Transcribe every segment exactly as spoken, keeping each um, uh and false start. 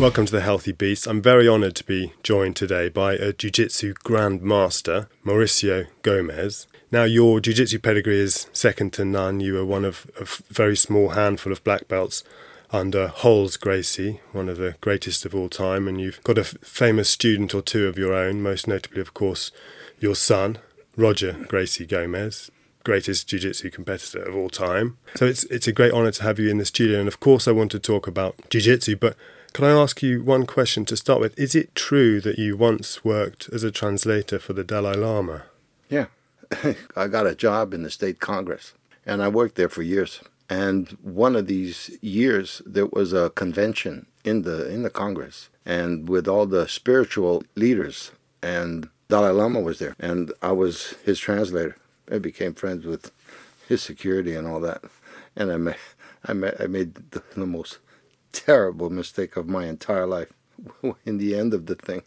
Welcome to The Healthy Beast. I'm very honoured to be joined today by a Jiu-Jitsu Grandmaster, Mauricio Gomez. Now, your Jiu-Jitsu pedigree is second to none. You are one of a very small handful of black belts under Rolls Gracie, one of the greatest of all time, and you've got a f- famous student or two of your own, most notably, of course, your son, Roger Gracie Gomez, greatest jiu-jitsu competitor of all time. So it's it's a great honour to have you in the studio, and of course I want to talk about jiu-jitsu, but can I ask you one question to start with? Is it true that you once worked as a translator for the Dalai Lama? Yeah. I got a job in the state Congress, and I worked there for years. And one of these years, there was a convention in the in the Congress, and with all the spiritual leaders, and Dalai Lama was there, and I was his translator. I became friends with his security and all that, and I made, I made, I made the, the most terrible mistake of my entire life. In the end of the thing,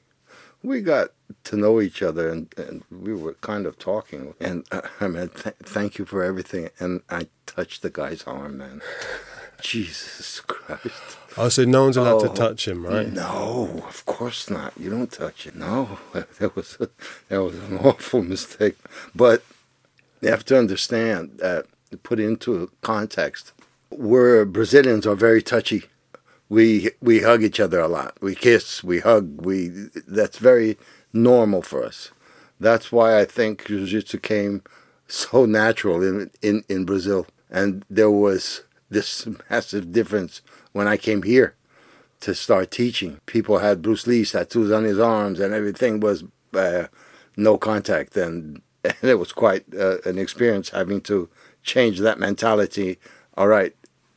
we got to know each other, and, and we were kind of talking. And I, I mean, th- thank you for everything. And I touched the guy's arm, man. Jesus Christ. Oh, so no one's allowed oh, to touch him, right? No, of course not. You don't touch it. No, that was, a, that was an awful mistake. But you have to understand that, put into context, we're Brazilians are very touchy. We we hug each other a lot. We kiss, we hug. We That's very normal for us. That's why I think jiu-jitsu came so natural in, in, in Brazil. And there was this massive difference when I came here to start teaching. People had Bruce Lee's tattoos on his arms, and everything was uh, no contact. And, and it was quite uh, an experience having to change that mentality. All right,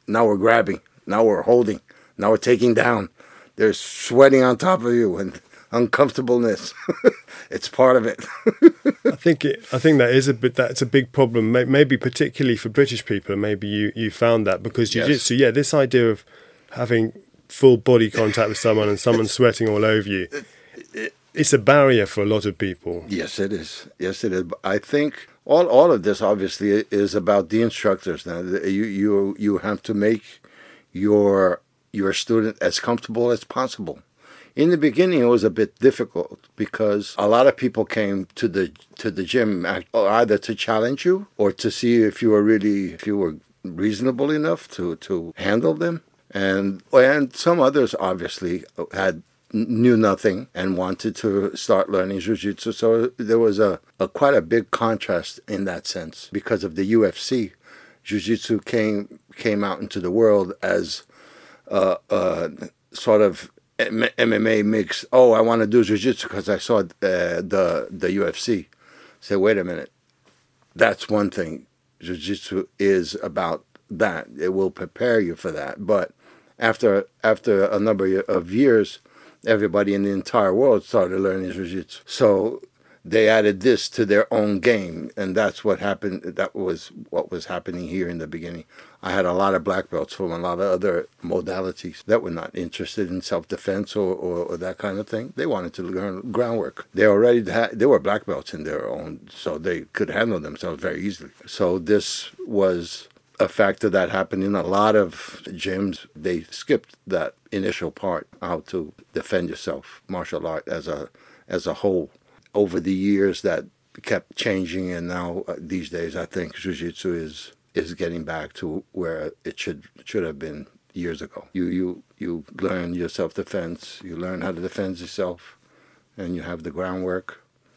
now we're grabbing. Now we're holding. Now we're taking down. They're sweating on top of you and uncomfortableness. It's part of it. I think it, I think that is a bit. That's a big problem. Maybe particularly for British people, and maybe you, you found that because jiu-jitsu. Yes. Yeah, this idea of having full body contact with someone and someone sweating all over you, it's a barrier for a lot of people. Yes, it is. Yes, it is. I think all all of this obviously is about the instructors. Now you you you have to make your your student as comfortable as possible. In the beginning, it was a bit difficult because a lot of people came to the to the gym either to challenge you or to see if you were really if you were reasonable enough to, to handle them, and and some others obviously had knew nothing and wanted to start learning jiu-jitsu. So there was a, a quite a big contrast in that sense because of the U F C. Jiu-jitsu came came out into the world as Uh, uh, sort of M- M M A mix. Oh, I want to do jiu-jitsu because I saw uh, the the U F C. Say, so wait a minute. That's one thing. Jiu-jitsu is about that. It will prepare you for that. But after after a number of years, everybody in the entire world started learning jiu-jitsu. So they added this to their own game, and that's what happened. That was what was happening here in the beginning. I had a lot of black belts from a lot of other modalities that were not interested in self-defense or, or, or that kind of thing. They wanted to learn groundwork. They already had, they were black belts in their own, so they could handle themselves very easily. So this was a factor that happened in a lot of gyms. They skipped that initial part, how to defend yourself, martial art as a as a whole. Over the years that kept changing, and now uh, these days I think jiu-jitsu is, is getting back to where it should should have been years ago. You you, you learn your self-defense, you learn how to defend yourself, and you have the groundwork.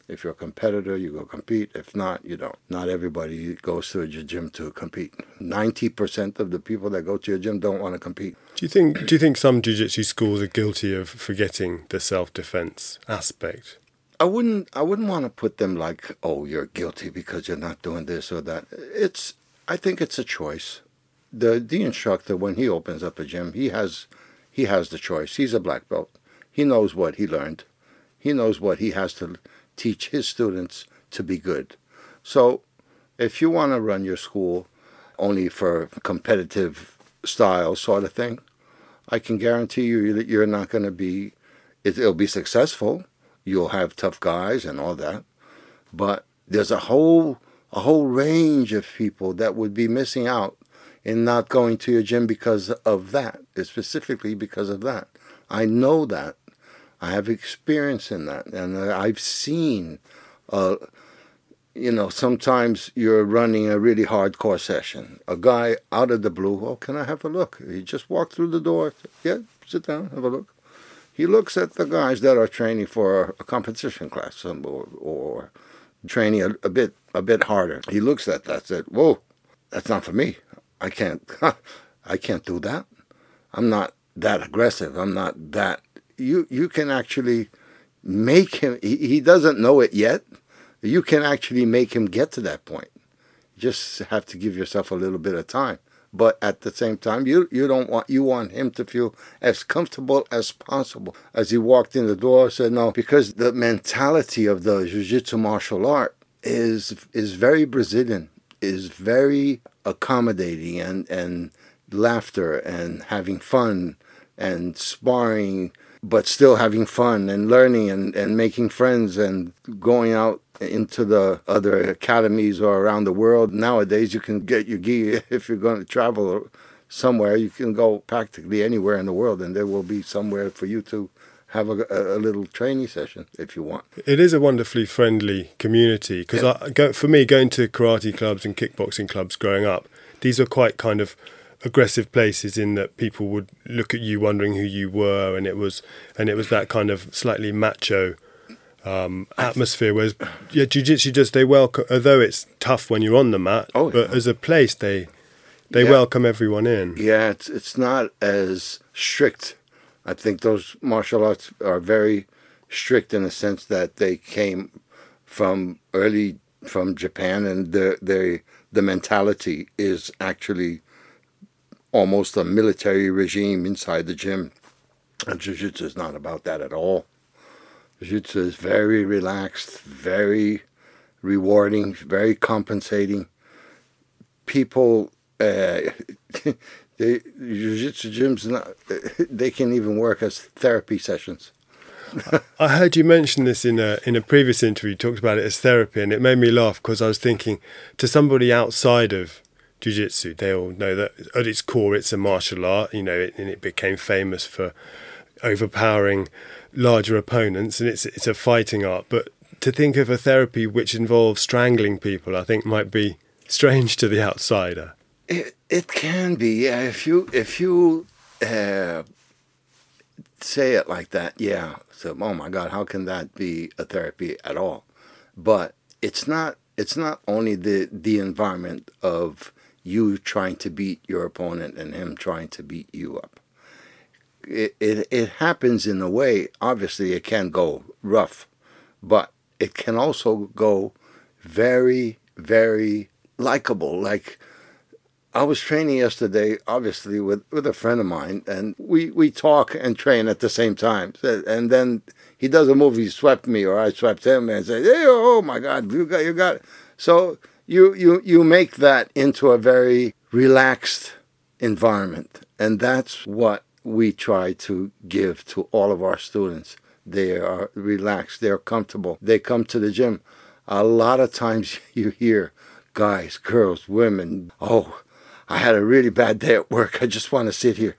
If you're a competitor, you go compete. If not, you don't. Not everybody goes to your gym to compete. ninety percent of the people that go to your gym don't want to compete. Do you think, do you think some jiu-jitsu schools are guilty of forgetting the self-defense aspect? I wouldn't I wouldn't want to put them like, oh, you're guilty because you're not doing this or that. It's I think it's a choice. The the instructor, when he opens up a gym, he has he has the choice. He's a black belt. He knows what he learned. He knows what he has to teach his students to be good. So if you want to run your school only for competitive style sort of thing, I can guarantee you that you're not going to be, it, it'll be successful. You'll have tough guys and all that, but there's a whole a whole range of people that would be missing out in not going to your gym because of that, specifically because of that. I know that. I have experience in that. And I've seen, uh, you know, sometimes you're running a really hardcore session. A guy out of the blue, oh, can I have a look? He just walked through the door. Yeah, sit down, have a look. He looks at the guys that are training for a competition class or, or training a, a bit a bit harder. He looks at that, said, whoa, that's not for me. I can't, I can't do that. I'm not that aggressive. I'm not that. You you can actually make him, he, he doesn't know it yet. You can actually make him get to that point. You just have to give yourself a little bit of time. But at the same time, you, you don't want you want him to feel as comfortable as possible. As he walked in the door, said no, because the mentality of the jiu-jitsu martial art is is very Brazilian, is very accommodating and, and laughter and having fun and sparring, but still having fun and learning and, and making friends and going out into the other academies or around the world. Nowadays, you can get your gi if you're going to travel somewhere. You can go practically anywhere in the world, and there will be somewhere for you to have a, a little training session if you want. It is a wonderfully friendly community because yeah. for me, going to karate clubs and kickboxing clubs growing up, these are quite kind of aggressive places in that people would look at you wondering who you were, and it was and it was that kind of slightly macho Um, atmosphere, whereas yeah, jiu-jitsu just they welcome, although it's tough when you're on the mat, oh, but yeah. as a place they they yeah. welcome everyone in. Yeah, it's it's not as strict. I think those martial arts are very strict in the sense that they came from early from Japan, and the the the mentality is actually almost a military regime inside the gym. And jiu-jitsu is not about that at all. Jiu-Jitsu is very relaxed, very rewarding, very compensating. People, uh, they, Jiu-Jitsu gyms, not, they can even work as therapy sessions. I heard you mention this in a in a previous interview. You talked about it as therapy, and it made me laugh because I was thinking, to somebody outside of Jiu-Jitsu, they all know that at its core it's a martial art, you know, and it became famous for overpowering larger opponents, and it's it's a fighting art. But to think of a therapy which involves strangling people, I think might be strange to the outsider. It it can be, yeah. If you if you uh, say it like that, yeah. So, oh my God, how can that be a therapy at all? But it's not. It's not only the the environment of you trying to beat your opponent and him trying to beat you up. It, it it happens in a way. Obviously, it can go rough, but it can also go very, very likable. Like, I was training yesterday, obviously, with, with a friend of mine, and we, we talk and train at the same time. And then he does a move, he swept me, or I swept him, and say, hey, oh, my God, you got you got it. So you, you, you make that into a very relaxed environment, and that's what we try to give to all of our students. They are relaxed. They're comfortable. They come to the gym. A lot of times you hear guys, girls, women, oh, I had a really bad day at work. I just want to sit here.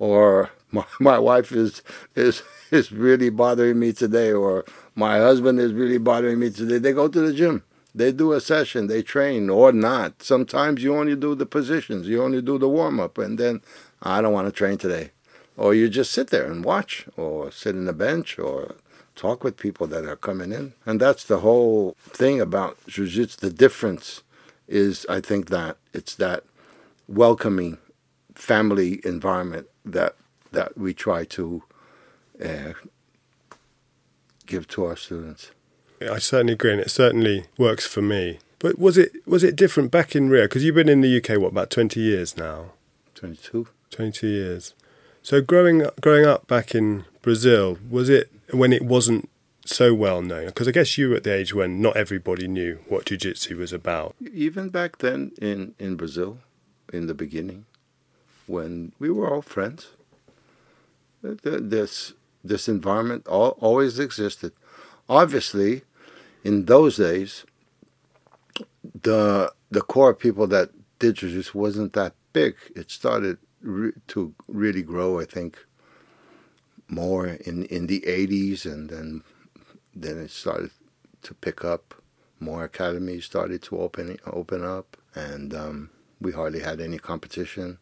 Or my, my wife is, is, is really bothering me today. Or my husband is really bothering me today. They go to the gym. They do a session. They train or not. Sometimes you only do the positions. You only do the warm-up. And then, I don't want to train today. Or you just sit there and watch, or sit in the bench, or talk with people that are coming in. And that's the whole thing about jiu-jitsu. The difference is, I think, that it's that welcoming family environment that that we try to uh, give to our students. I certainly agree, and it certainly works for me. But was it was it different back in Rio? Because you've been in the U K, what, about twenty years now? twenty-two. twenty years. So growing up, growing up back in Brazil, was it when it wasn't so well known? Because I guess you were at the age when not everybody knew what jiu-jitsu was about. Even back then in, in Brazil, in the beginning, when we were all friends, this, this environment all, always existed. Obviously, in those days, the, the core of people that did jiu-jitsu wasn't that big. It started re- to really grow, I think, more in, in the eighties, and then then it started to pick up. More academies started to open open up, and um, we hardly had any competition.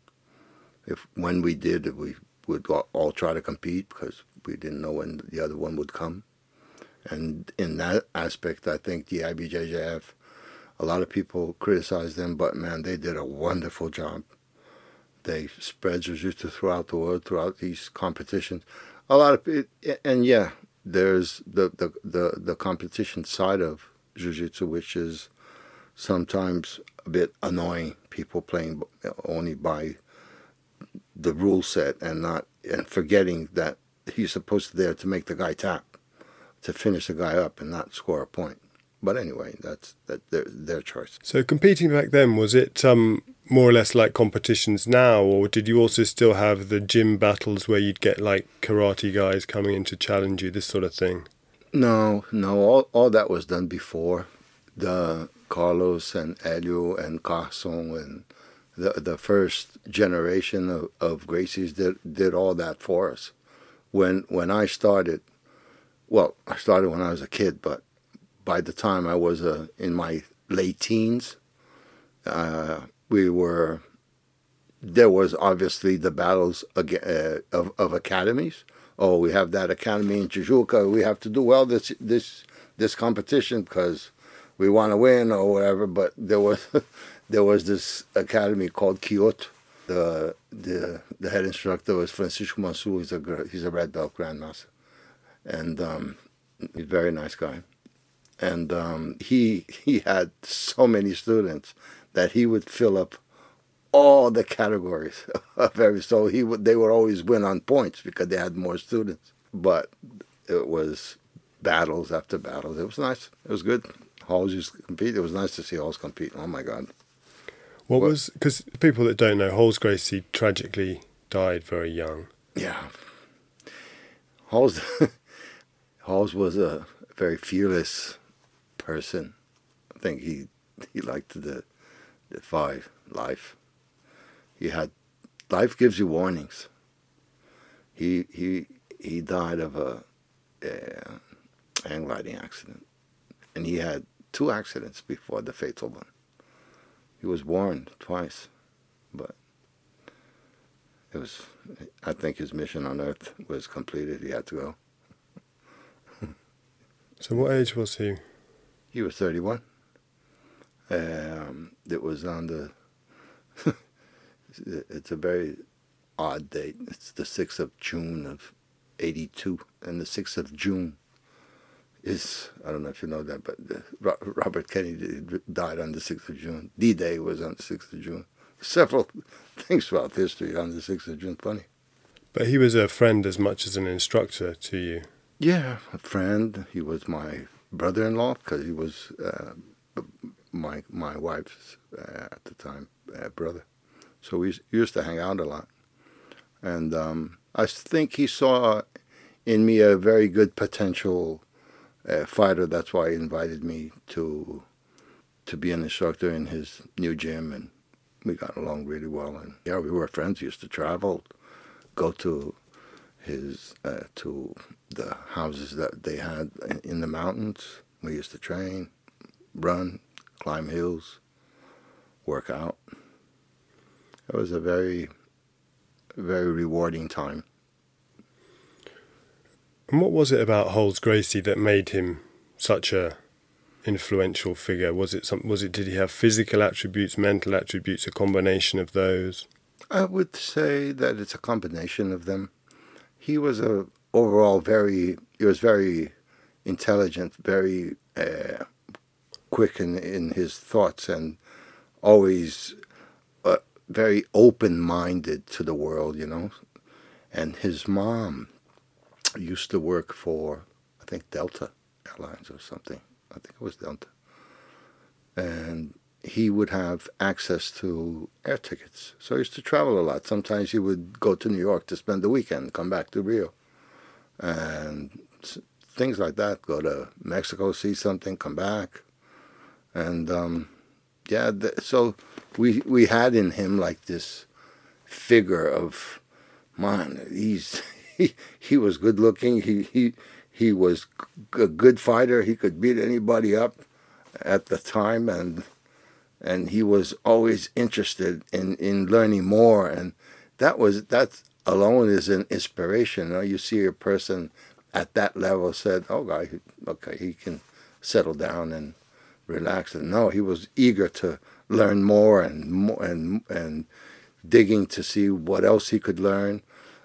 If when we did, we would all try to compete because we didn't know when the other one would come. And in that aspect, I think the I B J J F, a lot of people criticize them, but man, they did a wonderful job. They spread jiu-jitsu throughout the world, throughout these competitions. A lot of it, and yeah, there's the the, the, the competition side of jiu-jitsu, which is sometimes a bit annoying. People playing only by the rule set and not and forgetting that he's supposed to be there to make the guy tap, to finish the guy up and not score a point. But anyway, that's that their, their choice. So competing back then, was it um, more or less like competitions now, or did you also still have the gym battles where you'd get like karate guys coming in to challenge you, this sort of thing? No, no, all, all that was done before. The Carlos and Hélio and Carson and the the first generation of, of Gracies did, did all that for us. When when I started, well, I started when I was a kid, but by the time I was uh, in my late teens, uh, we were, there was obviously the battles uh, of, of academies. Oh, we have that academy in Chizuka. We have to do well this this this competition because we want to win or whatever. But there was there was this academy called Kyoto. The the the head instructor was Francisco Mansour. He's a he's a red belt grandmaster, and um, he's a very nice guy. And um, he he had so many students that he would fill up all the categories of every, so he would they would always win on points because they had more students. But it was battles after battles. It was nice. It was good. Halls used to compete. It was nice to see Halls compete. Oh my God! What well, was because people that don't know, Rolls Gracie tragically died very young. Yeah, Halls Halls was a very fearless person. I think he he liked to defy life. He had, life gives you warnings. He he he died of a, a hang gliding accident, and he had two accidents before the fatal one. He was warned twice, but it was, I think his mission on Earth was completed. He had to go. So what age was he? He was thirty-one. Um, it was on the. It's a very odd date. It's the sixth of June of eighty-two, and the sixth of June is, I don't know if you know that, but Robert Kennedy died on the sixth of June. D-Day was on the sixth of June. Several things throughout history on the sixth of June. Funny. But he was a friend as much as an instructor to you. Yeah, a friend. He was my brother-in-law because he was uh, my my wife's uh, at the time uh, brother. So we used to hang out a lot. And um, I think he saw in me a very good potential uh, fighter. That's why he invited me to to be an instructor in his new gym. And we got along really well. And yeah, we were friends. We used to travel, go to his uh, to the houses that they had in the mountains. We used to train, run, climb hills, work out. It was a very, very rewarding time. And what was it about Hals Gracie that made him such a influential figure? Was it some? Was it? Did he have physical attributes, mental attributes, a combination of those? I would say that it's a combination of them. He was a overall very. He was very intelligent, very uh, quick in in his thoughts, and always. Very open-minded to the world, you know. And his mom used to work for, I think, Delta Airlines or something. I think it was Delta. And he would have access to air tickets. So he used to travel a lot. Sometimes he would go to New York to spend the weekend, come back to Rio. And things like that. Go to Mexico, see something, come back. And, um, yeah, the, so... We we had in him like this figure of, man, he's he, he was good looking. He he he was a good fighter. He could beat anybody up at the time, and and he was always interested in, in learning more. And that was that alone is an inspiration. You know, you see a person at that level said, "Oh, God, okay, he can settle down and relax." And no, he was eager to learn more and more and and digging to see what else he could learn,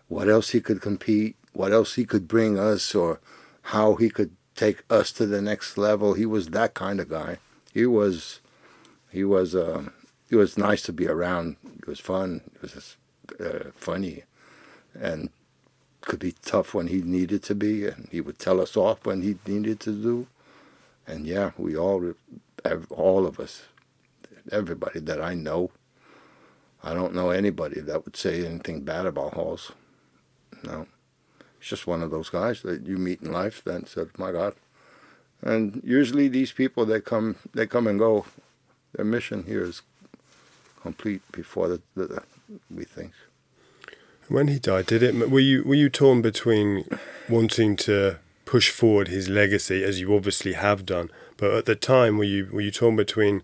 what else he could compete, what else he could bring us, or how he could take us to the next level. He was that kind of guy. He was, he was, uh, it was nice to be around. It was fun. It was just, uh, funny, and could be tough when he needed to be, and he would tell us off when he needed to do. And yeah, we all, all of us, everybody that I know, I don't know anybody that would say anything bad about Hals. No. It's just one of those guys that you meet in life that said, "My God." And usually these people, they come they come and go. Their mission here is complete before the, the, the we think. When he died, did it were you were you torn between wanting to push forward his legacy, as you obviously have done, but at the time were you were you torn between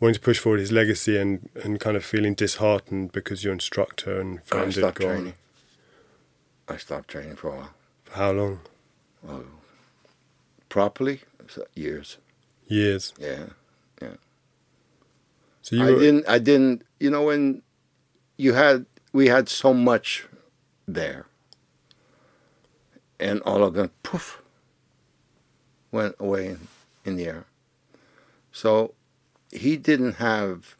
wanting to push forward his legacy and, and kind of feeling disheartened because your instructor and friend had gone? Training. I stopped training for a while. For how long? Oh, properly, years. Years. Yeah, yeah. So you I were... didn't. I didn't. You know, when you had, we had so much there, and all of them poof went away in, in the air. So. He didn't have,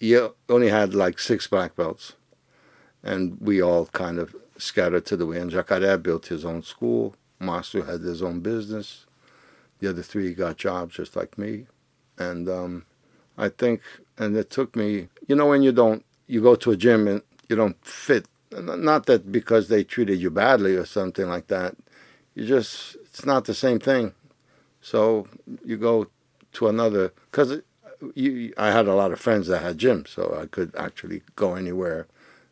you only had like six black belts, and we all kind of scattered to the wind. Jacare built his own school. Mansour had his own business. The other three got jobs just like me. And um, I think, and it took me, you know, when you don't, you go to a gym and you don't fit, not that because they treated you badly or something like that, you just, it's not the same thing. So you go to another, because I had a lot of friends that had gyms, so I could actually go anywhere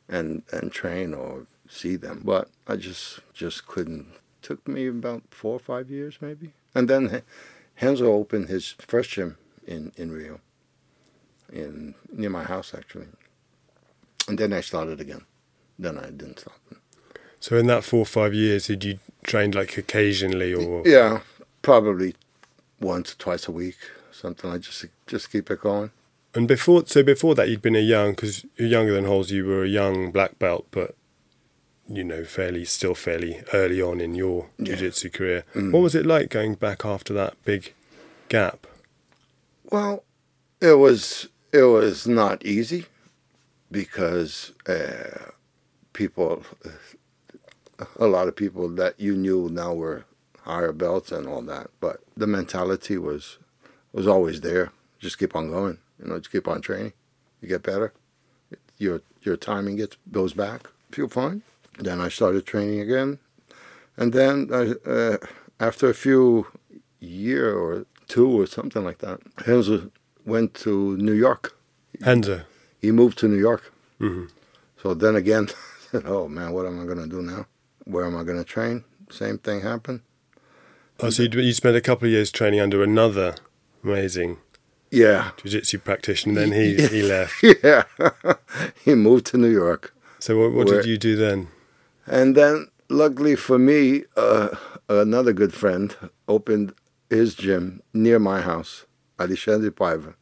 and, and train or see them. But I just just couldn't. Took me about four or five years maybe. And then Hanzo opened his first gym in, in Rio, in near my house actually. And then I started again. Then I didn't stop. So in that four or five years, did you train like occasionally or? Yeah, probably once or twice a week, something like just just keep it going. And before, so before that, you'd been a young, because you're younger than Hals, you were a young black belt, but you know, fairly still fairly early on in your yeah. jiu-jitsu career. Mm. What was it like going back after that big gap? Well, it was it was not easy because uh, people, a lot of people that you knew now were higher belts and all that, but the mentality was was always there. Just keep on going, you know. Just keep on training. You get better. Your your timing gets goes back. Feel fine. Then I started training again, and then I, uh, after a few year or two or something like that, Hanzo went to New York. Hanzo. He moved to New York. Mm-hmm. So then again, I said, "Oh man, what am I going to do now? Where am I going to train?" Same thing happened. Oh, so you spent a couple of years training under another amazing yeah. jiu-jitsu practitioner, and then he, he left. Yeah, he moved to New York. So what, what where, did you do then? And then, luckily for me, uh, another good friend opened his gym near my house, Alexandre Paiva,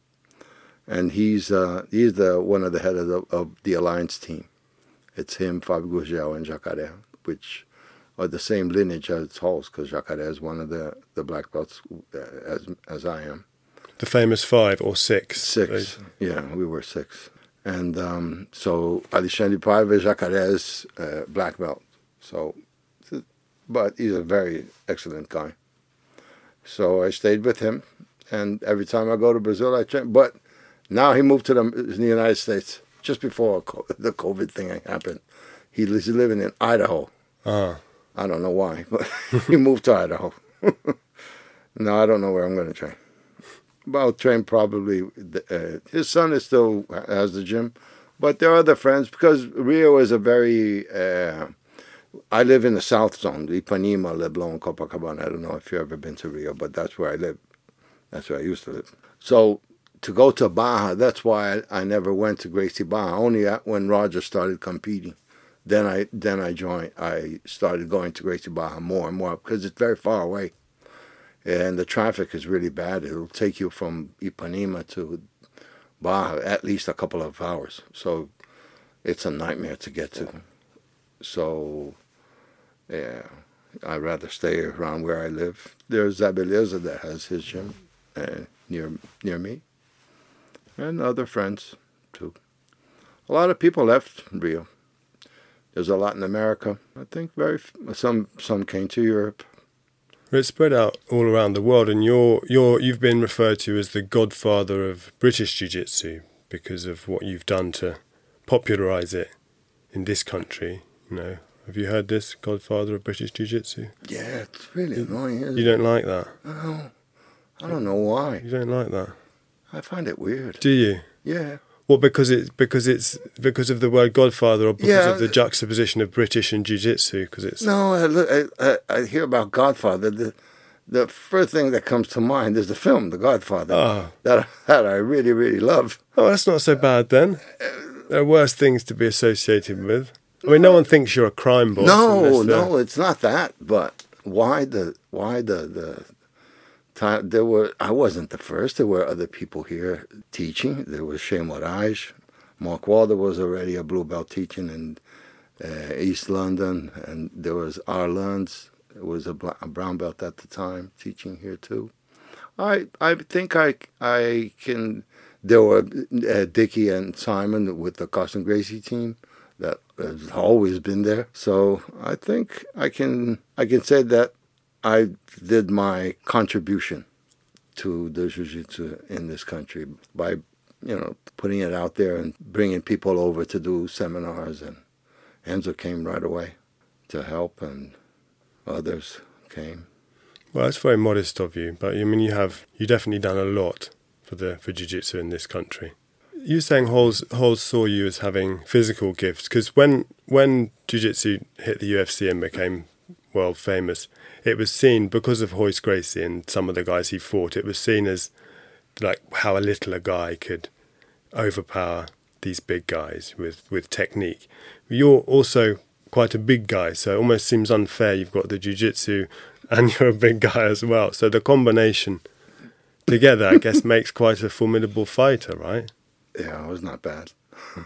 and he's uh, he's the one of the head of the, of the Alliance team. It's him, Fabio Gugel, and Jacare, which... or the same lineage as Hals, because Jacare is one of the, the black belts, uh, as as I am. The famous five or six. Six, those. Yeah, we were six. And um, so Alexandre Paiva, Jacare's uh, black belt. So, but he's a very excellent guy. So I stayed with him, and every time I go to Brazil, I train. But now he moved to the, the United States just before the COVID thing happened. He's living in Idaho. Uh-huh. I don't know why, but he moved to Idaho. No, I don't know where I'm going to train. But I'll train probably. The, uh, his son is still has the gym, but there are other friends because Rio is a very uh, I live in the south zone, Ipanema, Leblon, Copacabana. I don't know if you've ever been to Rio, but that's where I live. That's where I used to live. So to go to Baja, that's why I, I never went to Gracie Baja, only at, when Roger started competing. Then I then I joined. I started going to Gracie Baja more and more because it's very far away. And the traffic is really bad. It'll take you from Ipanema to Baja at least a couple of hours. So it's a nightmare to get to. So, yeah, I'd rather stay around where I live. There's Abeleza that has his gym uh, near near me. And other friends, too. A lot of people left Rio. There's a lot in America. I think very f- some some came to Europe. It's spread out all around the world, and you're you're you've been referred to as the godfather of British jiu-jitsu because of what you've done to popularize it in this country. You know, have you heard this, godfather of British jiu-jitsu? Yeah, it's really you, annoying. Isn't you don't it? Like that. Well, I don't know why. You don't like that. I find it weird. Do you? Yeah. Well, because it's because it's because of the word Godfather, or because yeah, of the juxtaposition of British and jiu-jitsu, because it's no. I, I, I hear about Godfather. The, the first thing that comes to mind is the film, The Godfather, oh. that that I really really love. Oh, that's not so bad then. There are worse things to be associated with. I mean, no one thinks you're a crime boss. No, no, it's not that. But why the why the the. Time, there were. I wasn't the first. There were other people here teaching. There was Shane Morage. Mark Walder was already a blue belt teaching in uh, East London, and there was Arlunds. There was a, bl- a brown belt at the time teaching here too. I I think I I can. There were uh, Dickie and Simon with the Hals Gracie team that has always been there. So I think I can I can say that. I did my contribution to the jiu-jitsu in this country by, you know, putting it out there and bringing people over to do seminars. And Hanzo came right away to help, and others came. Well, that's very modest of you, but I mean, you have you definitely done a lot for the for jiu-jitsu in this country. You saying Hals Hals saw you as having physical gifts, because when when jiu-jitsu hit the U F C and became world famous, it was seen because of Hals Gracie and some of the guys he fought. It was seen as like how a little a guy could overpower these big guys with, with technique. You're also quite a big guy, so it almost seems unfair. You've got the jiu-jitsu and you're a big guy as well. So the combination together, I guess, makes quite a formidable fighter, right? Yeah, it was not bad.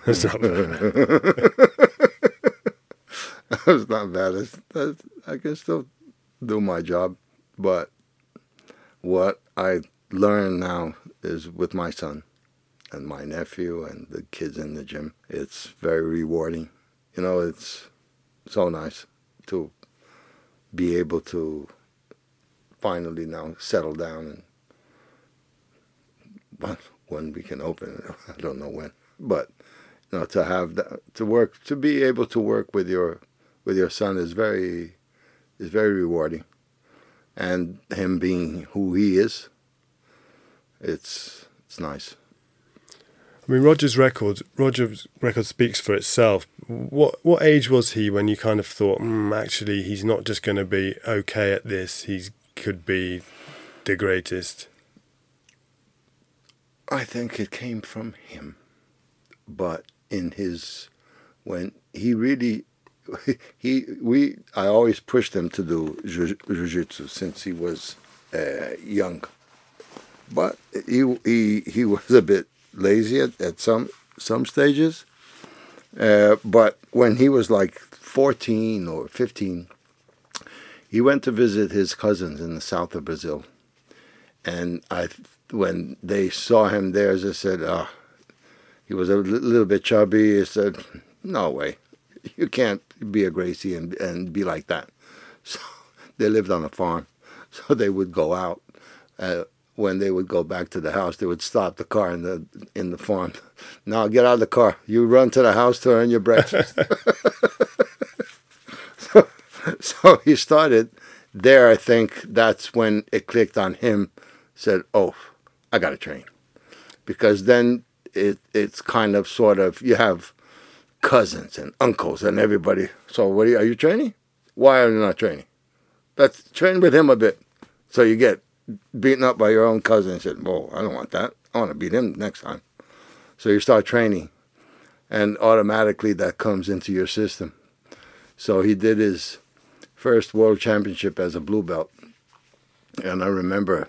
It's not bad. It was not bad. It's, it's, I can still do my job, but what I learn now is with my son and my nephew and the kids in the gym. It's very rewarding. You know, it's so nice to be able to finally now settle down, and well, when we can open, I don't know when, but you know, to have that, to work, to be able to work with your with your son is very is very rewarding, and him being who he is, it's it's nice. I mean, Roger's record Roger's record speaks for itself. What what age was he when you kind of thought, mm, actually, he's not just going to be okay at this; he could be the greatest? I think it came from him, but in his when he really. He, we, I always pushed him to do jiu-jitsu since he was uh, young, but he, he, he was a bit lazy at, at some some stages. Uh, but when he was like fourteen or fifteen, he went to visit his cousins in the south of Brazil, and I, when they saw him there, they said, "Ah, oh, he was a little bit chubby." They said, "No way. You can't be a Gracie and and be like that." So they lived on a farm. So they would go out. Uh, when they would go back to the house, they would stop the car in the in the farm. "Now get out of the car. You run to the house to earn your breakfast." so, so he started there. I think that's when it clicked on him. Said, "Oh, I got to train." Because then it it's kind of sort of, you have cousins and uncles and everybody. "So what are you, are you training? why are you not training? That's train with him a bit, so you get beaten up by your own cousin and said, "Whoa, I don't want that. I want to beat him next time." So you start training, and automatically that comes into your system. So he did his first world championship as a blue belt, and I remember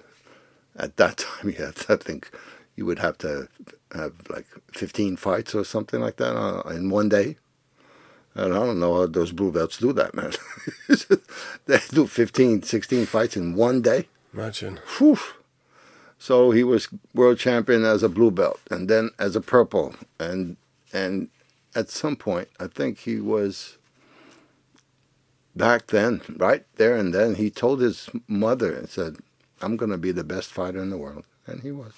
at that time, yeah, I think you would have to have like fifteen fights or something like that in one day. And I don't know how those blue belts do that, man. They do fifteen, sixteen fights in one day. Imagine. Whew. So he was world champion as a blue belt, and then as a purple. And and at some point, I think he was back then, right there and then, he told his mother and said, "I'm going to be the best fighter in the world." And he was.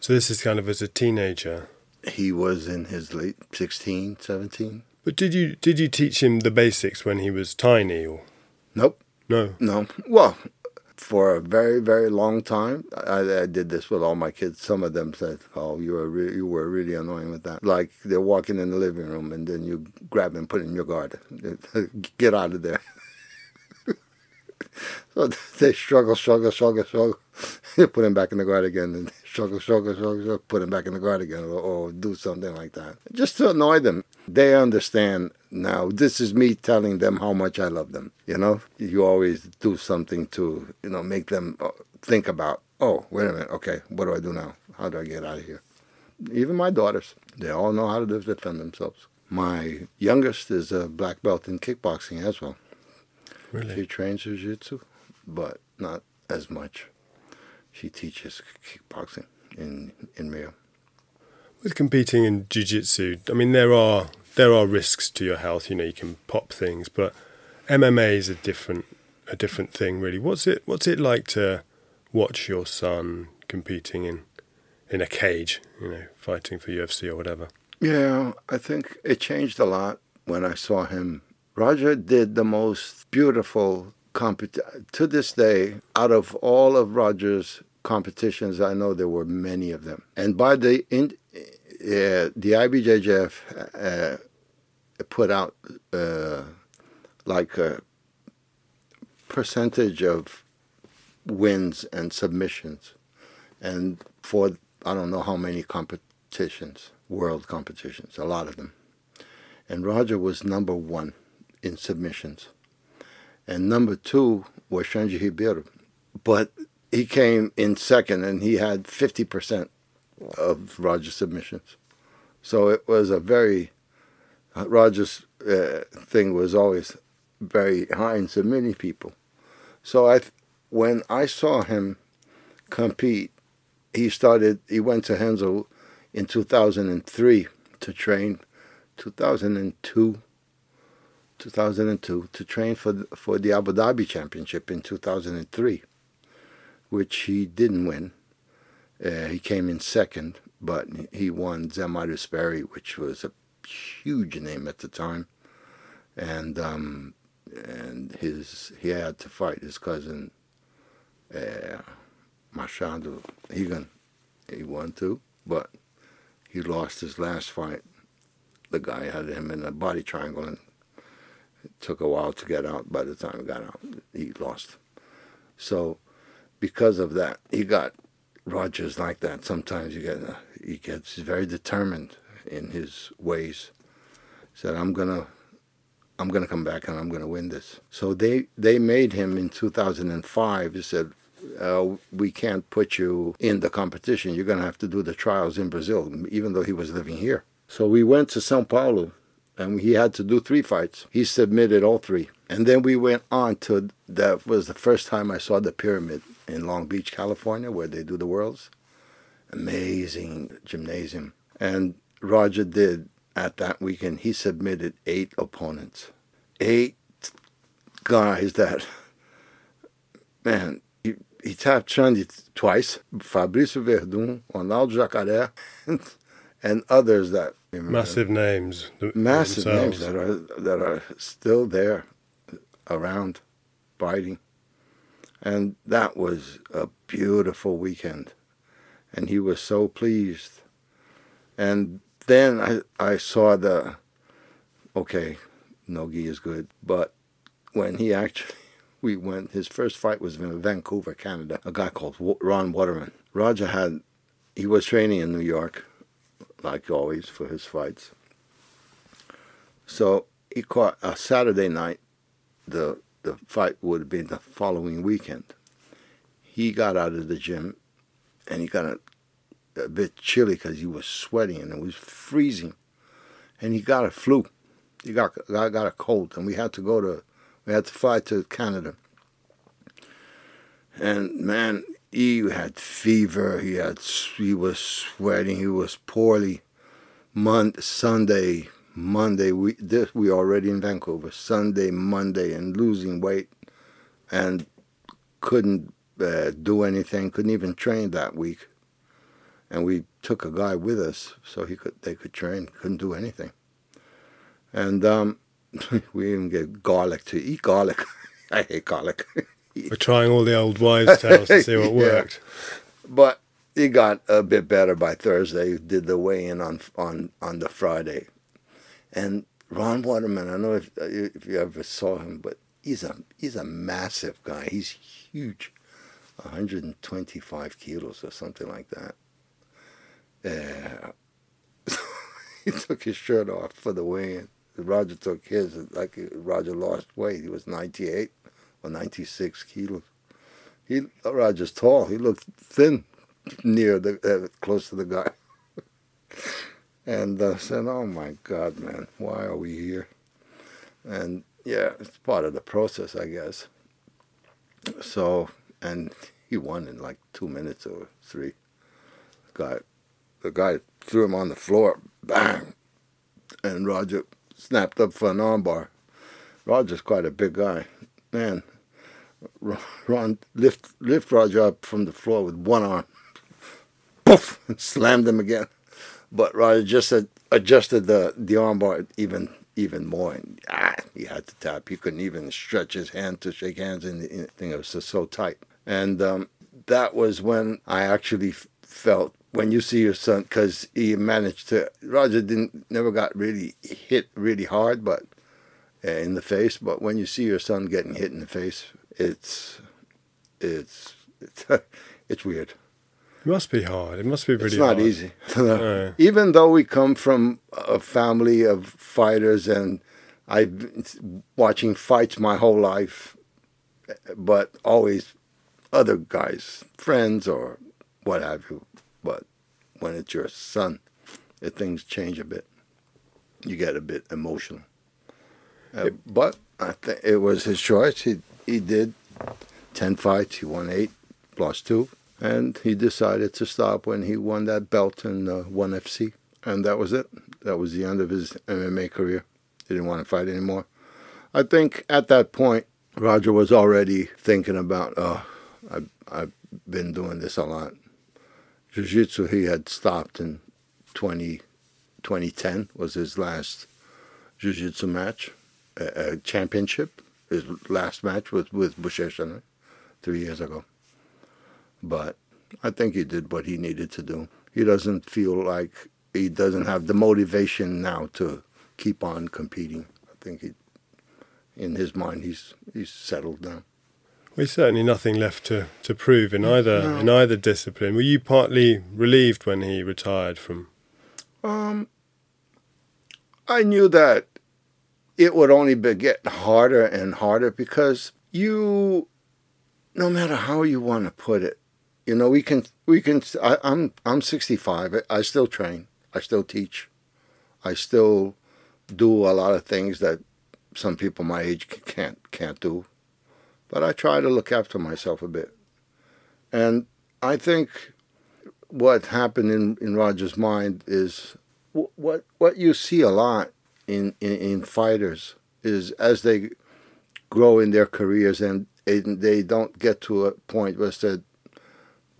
So this is kind of as a teenager? He was in his late sixteen, seventeen. But did you did you teach him the basics when he was tiny? Or? Nope. No? No. Well, for a very, very long time, I, I did this with all my kids. Some of them said, "Oh, you were, re- you were really annoying with that." Like they're walking in the living room and then you grab and put in your guard. Get out of there. So they struggle, struggle, struggle, struggle. Put him back in the guard again. And struggle, struggle, struggle, struggle. Put him back in the guard again, or, or do something like that. Just to annoy them. They understand now. This is me telling them how much I love them. You know, you always do something to, you know, make them think about, oh, wait a minute, okay, what do I do now? How do I get out of here? Even my daughters, they all know how to defend themselves. My youngest is a black belt in kickboxing as well. Really? She trains jiu-jitsu, but not as much. She teaches kickboxing in in Rio. With competing in jiu-jitsu, I mean, there are there are risks to your health. You know, you can pop things, but M M A is a different a different thing, really. What's it What's it like to watch your son competing in in a cage? You know, fighting for U F C or whatever. Yeah, I think it changed a lot when I saw him. Roger did the most beautiful competition. To this day, out of all of Roger's competitions, I know there were many of them. And by the in, uh, the I B J J F uh, put out uh, like a percentage of wins and submissions, and for I don't know how many competitions, world competitions, a lot of them. And Roger was number one in submissions. And number two was Shanji Hibiru. But he came in second, and he had fifty percent of Roger's submissions. So it was a very... Uh, Roger's uh, thing was always very high in submitting people. So I, th- when I saw him compete, he started... He went to Hanzo in two thousand three to train... two thousand two to train for the, for the Abu Dhabi Championship in two thousand three, which he didn't win. Uh, he came in second, but he won Zemaru Sperry, which was a huge name at the time, and um, and his he had to fight his cousin uh, Machado Higan. He won too, but he lost his last fight. The guy had him in a body triangle, and it took a while to get out. By the time he got out, he lost. So because of that, he got Roger's like that. Sometimes you get, he gets very determined in his ways. He said, I'm going to I'm gonna come back, and I'm going to win this. So they, they made him in two thousand five. He said, Uh, we can't put you in the competition. You're going to have to do the trials in Brazil, even though he was living here. So we went to São Paulo, and he had to do three fights. He submitted all three. And then we went on to, that was the first time I saw the pyramid in Long Beach, California, where they do the Worlds. Amazing gymnasium. And Roger did, at that weekend, he submitted eight opponents. Eight guys that, man, he, he tapped Shandy twice. Fabrício Verdun, Ronaldo Jacare, and others that... Massive names. Massive themselves. names that are that are still there, around, fighting. And that was a beautiful weekend. And he was so pleased. And then I, I saw the, okay, Nogi is good, but when he actually, we went, his first fight was in Vancouver, Canada, a guy called Ron Waterman. Roger had, he was training in New York, like always, for his fights. So he caught a Saturday night, the the fight would have been the following weekend. He got out of the gym, and he got a, a bit chilly because he was sweating and it was freezing. And he got a flu. He got, got got a cold, and we had to go to, we had to fly to Canada. And man, he had fever. He had he was sweating. He was poorly. Mon- Sunday, Monday, we this, we already in Vancouver. Sunday, Monday, and losing weight, and couldn't uh, do anything. Couldn't even train that week. And we took a guy with us so he could they could train. Couldn't do anything. And um, we even get garlic to eat garlic. I hate garlic. We're trying all the old wives' tales to see what yeah. worked. But he got a bit better by Thursday. He did the weigh-in on on on the Friday. And Ron Waterman, I don't know if if you ever saw him, but he's a he's a massive guy. He's huge, one hundred twenty-five kilos or something like that. Yeah. He took his shirt off for the weigh-in. Roger took his. Like Roger lost weight. He was ninety-eight or ninety-six kilos. He Roger's tall. He looked thin, near the uh, close to the guy. And uh, said, "Oh my God, man, why are we here?" And yeah, it's part of the process, I guess. So, and he won in like two minutes or three. Guy. The guy threw him on the floor, bang, and Roger snapped up for an armbar. Roger's quite a big guy. Man, Ron lift, lift Roger up from the floor with one arm, poof, and slammed him again. But Roger just adjusted the, the armbar even even more, and ah, he had to tap. He couldn't even stretch his hand to shake hands, and the thing was just so tight. And um, that was when I actually f- felt, when you see your son, because he managed to, Roger didn't, never got really hit really hard, but uh, in the face. But when you see your son getting hit in the face, it's, it's, it's, it's weird. It must be hard. It must be pretty hard. It's not hard. Easy. No. Even though we come from a family of fighters, and I've been watching fights my whole life, but always other guys, friends or what have you. But when it's your son, it, things change a bit. You get a bit emotional. Uh, yep. But I think it was his choice. He he did ten fights. He won eight, lost two, and he decided to stop when he won that belt in uh, one F C, and that was it. That was the end of his M M A career. He didn't want to fight anymore. I think at that point, Roger was already thinking about, oh, I I've been doing this a lot. Jiu-Jitsu, he had stopped in twenty ten, was his last Jiu-Jitsu match, uh, uh, championship. His last match was with Bushish three years ago. But I think he did what he needed to do. He doesn't feel like, he doesn't have the motivation now to keep on competing. I think he, in his mind, he's he's settled now. Well, certainly nothing left to, to prove in either no. in either discipline. Were you partly relieved when he retired from? Um, I knew that it would only be get harder and harder, because you, no matter how you want to put it, you know, we can we can. I, I'm I'm sixty-five. I still train. I still teach. I still do a lot of things that some people my age can't can't do. But I try to look after myself a bit. And I think what happened in, in Roger's mind is w- what what you see a lot in, in, in fighters is as they grow in their careers and they don't get to a point where it's said,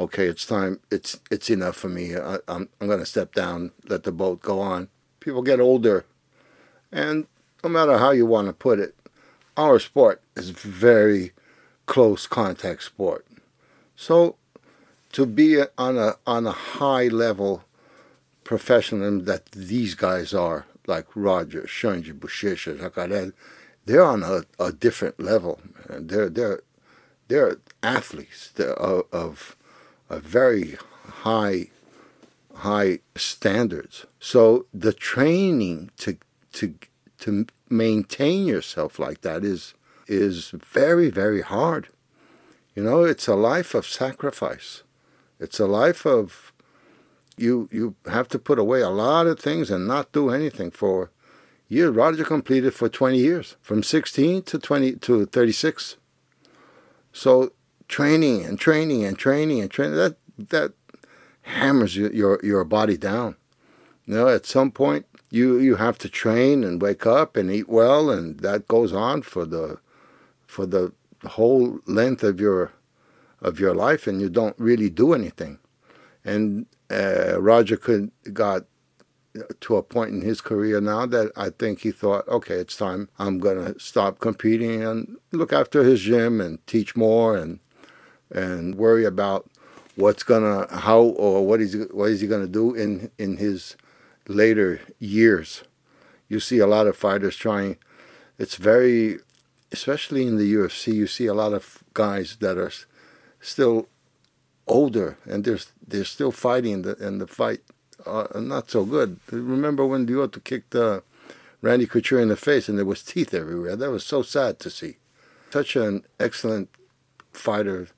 okay, it's time, it's it's enough for me, I, I'm, I'm going to step down, let the boat go on. People get older. And no matter how you want to put it, our sport is very close contact sport, so to be on a on a high level professional that these guys are, like Roger, Shanji, Bushish, Jacare, they're on a, a different level. They're they're they're athletes. They're of, of a very high high standards. So the training to to to maintain yourself like that is is very very hard. You know, it's a life of sacrifice. It's a life of you you have to put away a lot of things and not do anything for years. Roger completed for twenty years, from sixteen to twenty to thirty-six. So training and training and training and training that that hammers your your, your body down. You know, at some point you, you have to train and wake up and eat well, and that goes on for the for the whole length of your of your life, and you don't really do anything. And uh, Roger could got to a point in his career now that I think he thought, okay, it's time. I'm gonna stop competing and look after his gym and teach more and and worry about what's gonna how or what is what is he gonna do in in his later years. You see a lot of fighters trying. It's very, especially in the U F C, you see a lot of guys that are still older, and they're they're still fighting, the, and the fight uh, not so good. Remember when Lyoto kicked uh, Randy Couture in the face, and there was teeth everywhere? That was so sad to see. Such an excellent fighter.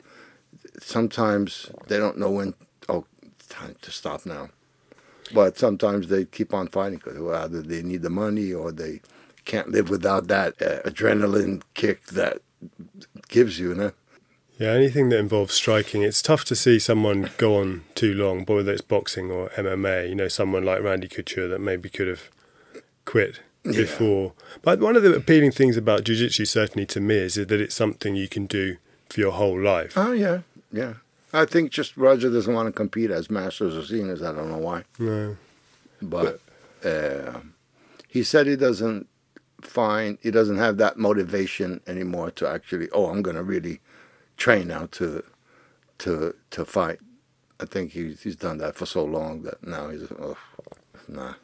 Sometimes they don't know when. Oh, time to stop now. But sometimes they keep on fighting because either they need the money or they can't live without that uh, adrenaline kick that gives you, you know? Yeah, anything that involves striking, it's tough to see someone go on too long, but whether it's boxing or M M A, you know, someone like Randy Couture that maybe could have quit before. Yeah. But one of the appealing things about jiu-jitsu, certainly to me, is that it's something you can do for your whole life. Oh, yeah, yeah. I think just Roger doesn't want to compete as masters or seniors. I don't know why. No. But, but uh, he said he doesn't find, he doesn't have that motivation anymore to actually, oh, I'm going to really train now to to to fight. I think he's he's done that for so long that now he's oh, nah.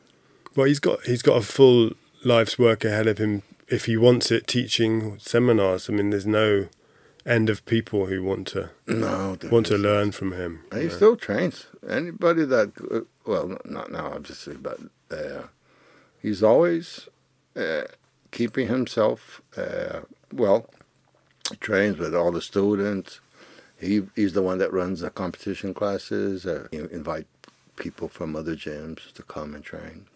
Well, he's got he's got a full life's work ahead of him if he wants it. Teaching seminars. I mean, there's no end of people who want to no, want to learn from him. He know. still trains anybody that well, not now obviously, but uh, he's always uh, keeping himself uh, well. Trains with all the students. He he's the one that runs the competition classes. Uh, invite people from other gyms to come and train.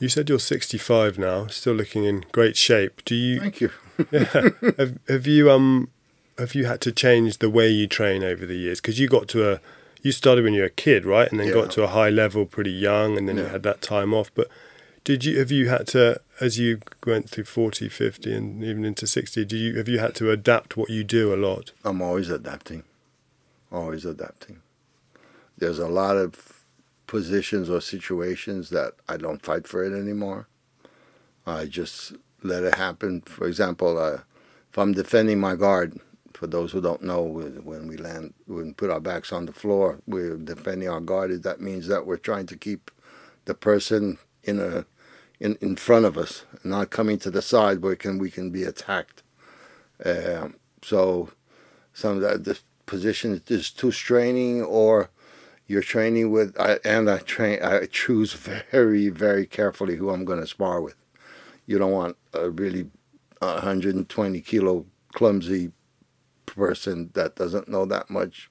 You said you're sixty-five now, still looking in great shape. Do you? Thank you. Yeah. have, have you um have you had to change the way you train over the years? Because you got to a you started when you were a kid, right, and then yeah. got to a high level pretty young, and then yeah. you had that time off, but. Did you have you had to, as you went through forty, fifty, and even into sixty, do you have you had to adapt what you do a lot? I'm always adapting, always adapting. There's a lot of positions or situations that I don't fight for it anymore. I just let it happen. For example, uh, if I'm defending my guard, for those who don't know, when we land, when we put our backs on the floor, we're defending our guard. That means that we're trying to keep the person in a in in front of us, not coming to the side where can we can be attacked. Um, so some of that the position is too straining, or you're training with. I, and I train. I choose very very carefully who I'm going to spar with. You don't want a really one hundred twenty kilo clumsy person that doesn't know that much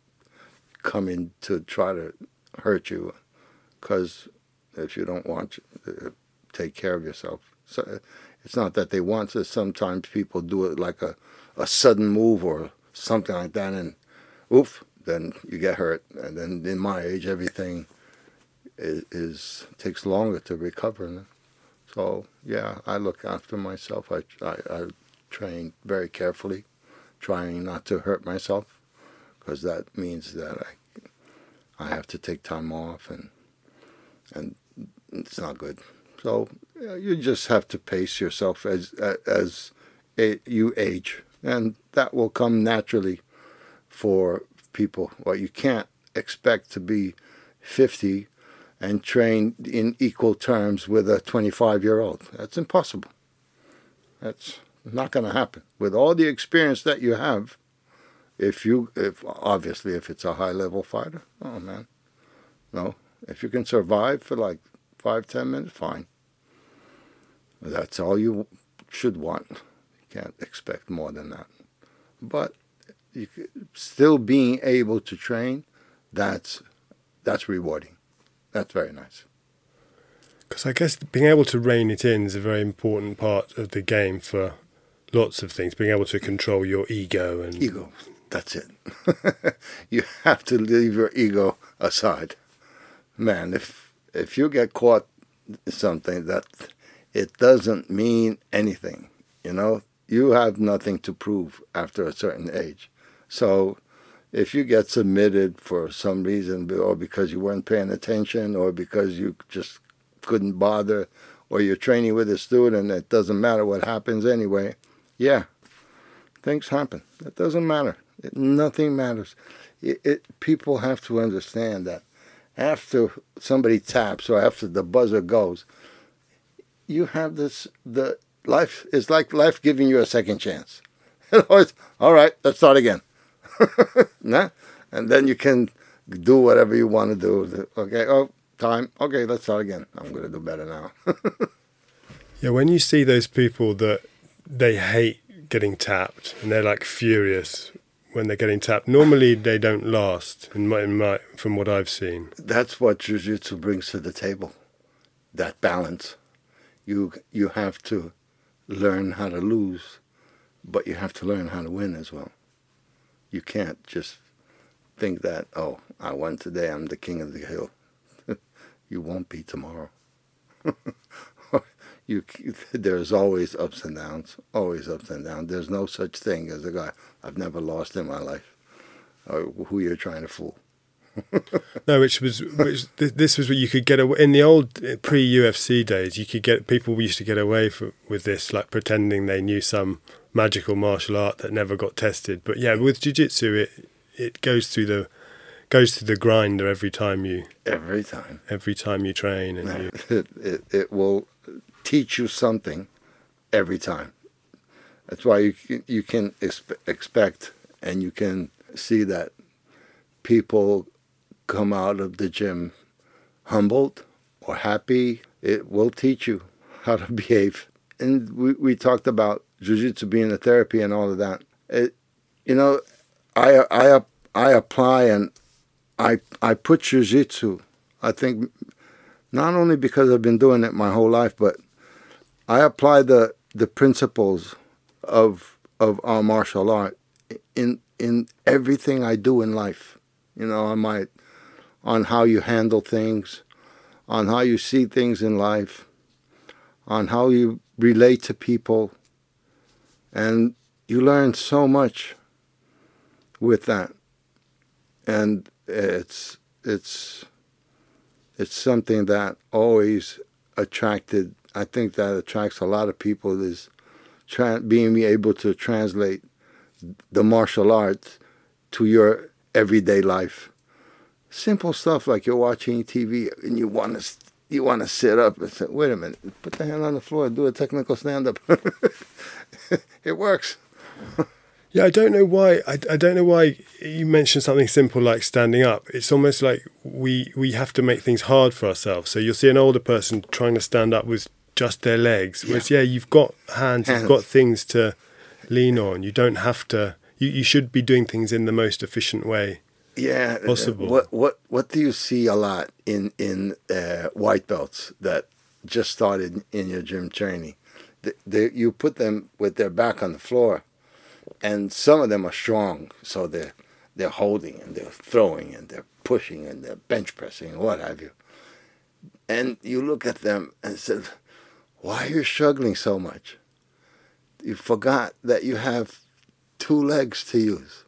coming to try to hurt you, because if you don't want to take care of yourself. So it's not that they want to. Sometimes people do it like a, a sudden move or something like that, and oof, then you get hurt. And then in my age, everything is, is takes longer to recover. So, yeah, I look after myself. I, I, I train very carefully, trying not to hurt myself, because that means that I, I have to take time off, and and it's not good. So you just have to pace yourself as as you age, and that will come naturally for people. Well, you can't expect to be fifty and train in equal terms with a twenty-five-year-old. That's impossible. That's not going to happen. With all the experience that you have, if you, if obviously if it's a high-level fighter, oh, man, no. If you can survive for like five, ten minutes, fine. That's all you should want. You can't expect more than that. But you still being able to train, that's that's rewarding. That's very nice. Because I guess being able to rein it in is a very important part of the game for lots of things. Being able to control your ego and ego. That's it. You have to leave your ego aside, man. If if you get caught something that it doesn't mean anything, you know. You have nothing to prove after a certain age. So if you get submitted for some reason, or because you weren't paying attention, or because you just couldn't bother, or you're training with a student, it doesn't matter what happens anyway. Yeah, things happen. It doesn't matter. It, nothing matters. It, it, people have to understand that after somebody taps or after the buzzer goes, you have this... the. Life is like life giving you a second chance. Always, all right, let's start again. Nah? And then you can do whatever you want to do. Okay, oh, time. Okay, let's start again. I'm going to do better now. Yeah, when you see those people that they hate getting tapped and they're like furious when they're getting tapped, normally they don't last, in my, in my, from what I've seen. That's what jiu-jitsu brings to the table, that balance. You You have to... learn how to lose, but you have to learn how to win as well. You can't just think that, oh, I won today, I'm the king of the hill. You won't be tomorrow. you, there's always ups and downs, always ups and downs. There's no such thing as a guy, I've never lost in my life, or who you're trying to fool. No, which was which, this was what you could get away in the old pre-U F C days. You could get people used to get away for, with this, like pretending they knew some magical martial art that never got tested. But yeah, with jiu-jitsu, it it goes through the goes through the grinder every time you every time every time you train, and no, you, it, it it will teach you something every time. That's why you you can expe- expect and you can see that people come out of the gym humbled or happy. It will teach you how to behave. And we, we talked about jiu-jitsu being a therapy and all of that. It, you know, I, I, I apply and I, I put jiu-jitsu, I think, not only because I've been doing it my whole life, but I apply the, the principles of of our martial art in in everything I do in life. You know, I might... on how you handle things, on how you see things in life, on how you relate to people. And you learn so much with that. And it's it's it's something that always attracted, I think that attracts a lot of people, is tra- being able to translate the martial arts to your everyday life. Simple stuff like you're watching T V and you want to you want to sit up and say, wait a minute, put the hand on the floor, do a technical stand-up. It works. Yeah, I don't know why. I, I don't know why you mentioned something simple like standing up. It's almost like we we have to make things hard for ourselves. So you'll see an older person trying to stand up with just their legs. Whereas, yeah, yeah you've got hands, hands, you've got things to lean on. You don't have to. You, you should be doing things in the most efficient way. Yeah, possible. What what what do you see a lot in in uh, white belts that just started in your gym training? They, they, you put them with their back on the floor, and some of them are strong, so they're they're holding and they're throwing and they're pushing and they're bench pressing and what have you. And you look at them and say, "Why are you struggling so much? You forgot that you have two legs to use."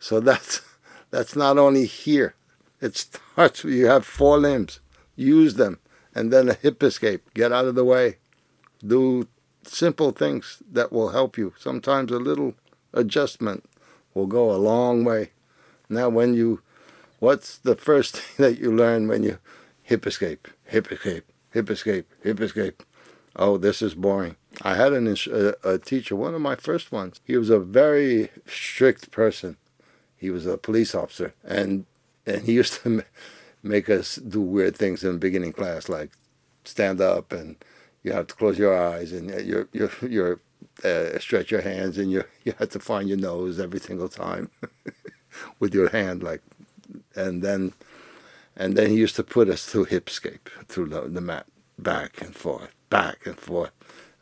So that's That's not only here. It starts with you have four limbs. Use them. And then a hip escape. Get out of the way. Do simple things that will help you. Sometimes a little adjustment will go a long way. Now when you... what's the first thing that you learn when you... hip escape, hip escape, hip escape, hip escape. Oh, this is boring. I had an ins- a, a teacher, one of my first ones. He was a very strict person. He was a police officer, and and he used to make us do weird things in the beginning class, like stand up and you have to close your eyes and you you you uh, stretch your hands and you you have to find your nose every single time with your hand, like, and then and then he used to put us through hipscape, through the, the mat, back and forth, back and forth.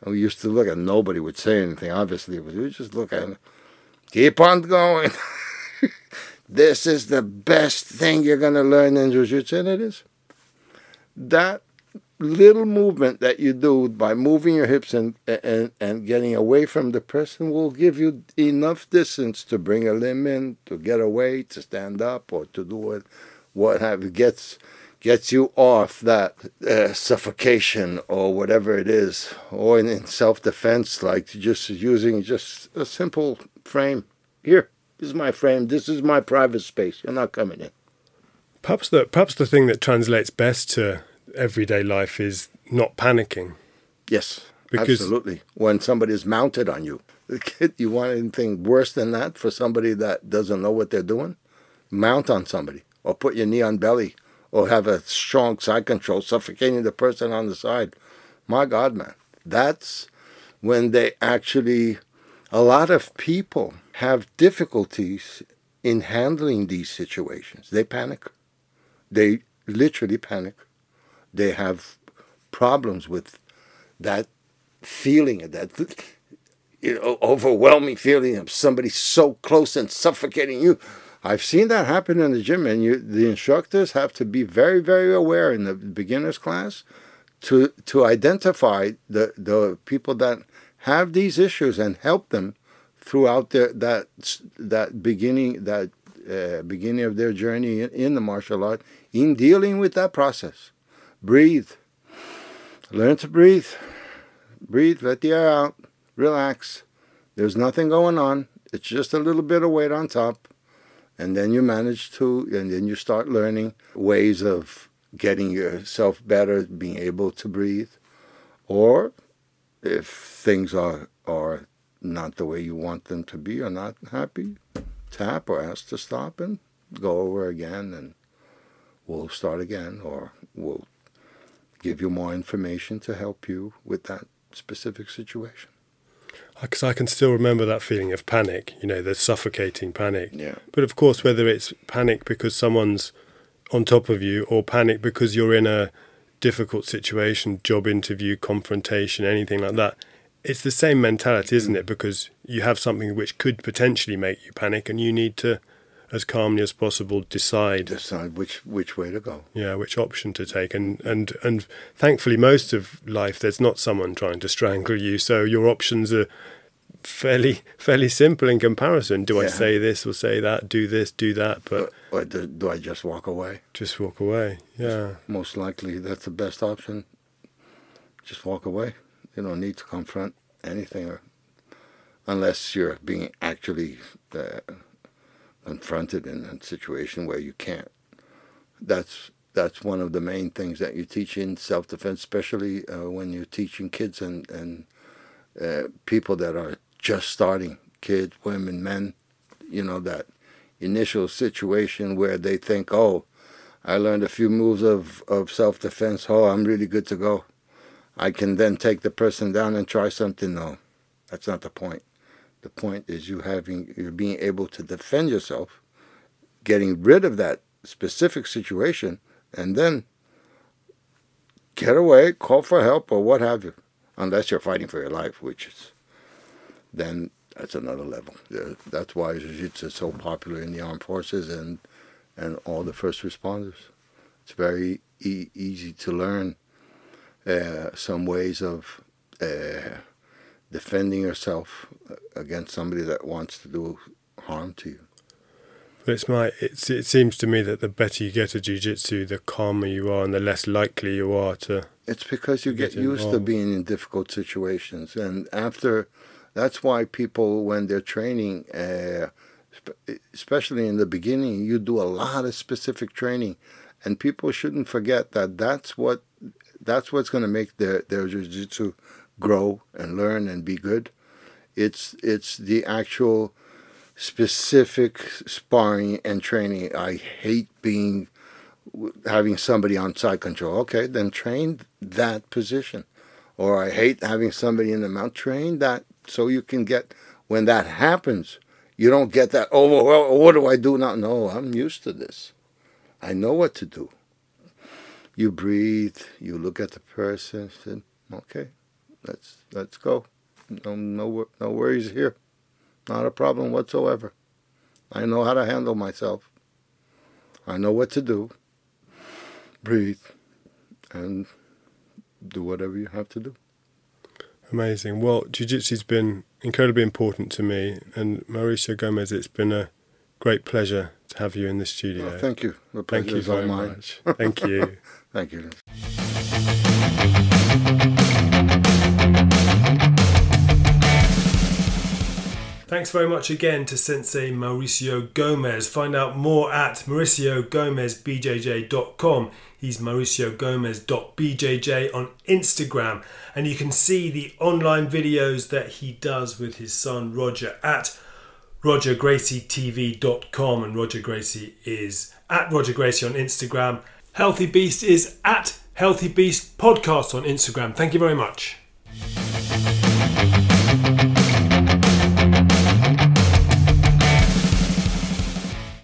And we used to look at him. Nobody would say anything, obviously. We would just look at him. Keep on going. This is the best thing you're going to learn in jiu-jitsu, and it is. That little movement that you do by moving your hips and, and, and getting away from the person will give you enough distance to bring a limb in, to get away, to stand up, or to do it, what have you. Gets, gets you off that uh, suffocation or whatever it is, or in, in self-defense, like just using just a simple frame. Here, this is my frame. This is my private space. You're not coming in. Perhaps the, perhaps the thing that translates best to everyday life is not panicking. Yes, because absolutely. When somebody is mounted on you, you want anything worse than that for somebody that doesn't know what they're doing? Mount on somebody, or put your knee on belly, or have a strong side control, suffocating the person on the side. My God, man, that's when they actually... A lot of people have difficulties in handling these situations. They panic. They literally panic. They have problems with that feeling, that you know, overwhelming feeling of somebody so close and suffocating you. I've seen that happen in the gym, and you, the instructors have to be very, very aware in the beginner's class to to identify the, the people that have these issues and help them throughout their, that that beginning that uh, beginning of their journey in, in the martial art, in dealing with that process. Breathe. Learn to breathe. Breathe, let the air out, relax. There's nothing going on. It's just a little bit of weight on top. And then you manage to, and then you start learning ways of getting yourself better, being able to breathe. Or if things are, are not the way you want them to be or not happy, tap or ask to stop and go over again, and we'll start again, or we'll give you more information to help you with that specific situation. Because I can still remember that feeling of panic, you know, the suffocating panic. Yeah. But of course, whether it's panic because someone's on top of you or panic because you're in a difficult situation, job interview, confrontation, anything like that, it's the same mentality, isn't it? Because you have something which could potentially make you panic, and you need to, as calmly as possible, decide decide which which way to go. Yeah, which option to take. And and and thankfully, most of life there's not someone trying to strangle you, so your options are fairly fairly simple in comparison. Do yeah. I say this or say that? Do this, do that? But or, or do, do I just walk away? Just walk away. Yeah. Most likely, that's the best option. Just walk away. You don't need to confront anything, or unless you're being actually. Uh, confronted in a situation where you can't. That's that's one of the main things that you teach in self-defense, especially uh, when you're teaching kids and, and uh, people that are just starting, kids, women, men, you know, that initial situation where they think, oh, I learned a few moves of, of self-defense, oh, I'm really good to go. I can then take the person down and try something. No, that's not the point. The point is you having you're being able to defend yourself, getting rid of that specific situation, and then get away, call for help, or what have you. Unless you're fighting for your life, which is then that's another level. That's why jiu-jitsu is so popular in the armed forces and and all the first responders. It's very e- easy to learn uh, some ways of. Uh, defending yourself against somebody that wants to do harm to you. But it's my, it's, it seems to me that the better you get at jiu-jitsu, the calmer you are and the less likely you are to... It's because you get, get used to being in difficult situations. And after, that's why people, when they're training, uh, especially in the beginning, you do a lot of specific training. And people shouldn't forget that that's what that's what's going to make their, their jiu-jitsu grow and learn and be good. It's it's the actual specific sparring and training. I hate being having somebody on side control. Okay, then train that position. Or I hate having somebody in the mount. Train that so you can get, when that happens, you don't get that, oh, well, what do I do now? No, I'm used to this. I know what to do. You breathe, you look at the person, said, okay, let's let's go. No, no, no worries here. Not a problem whatsoever. I know how to handle myself. I know what to do. Breathe and do whatever you have to do. Amazing. Well, jiu-jitsu's been incredibly important to me, and Mauricio Gomez, it's been a great pleasure to have you in the studio. Oh, thank you. The pleasure thank you very mine. much. Thank you. Thank you. Thanks very much again to Sensei Mauricio Gomez. Find out more at mauricio gomez b j j dot com. He's mauricio gomez dot b j j on Instagram. And you can see the online videos that he does with his son Roger at roger gracie t v dot com. And Roger Gracie is at Roger Gracie on Instagram. Healthy Beast is at Healthy Beast Podcast on Instagram. Thank you very much.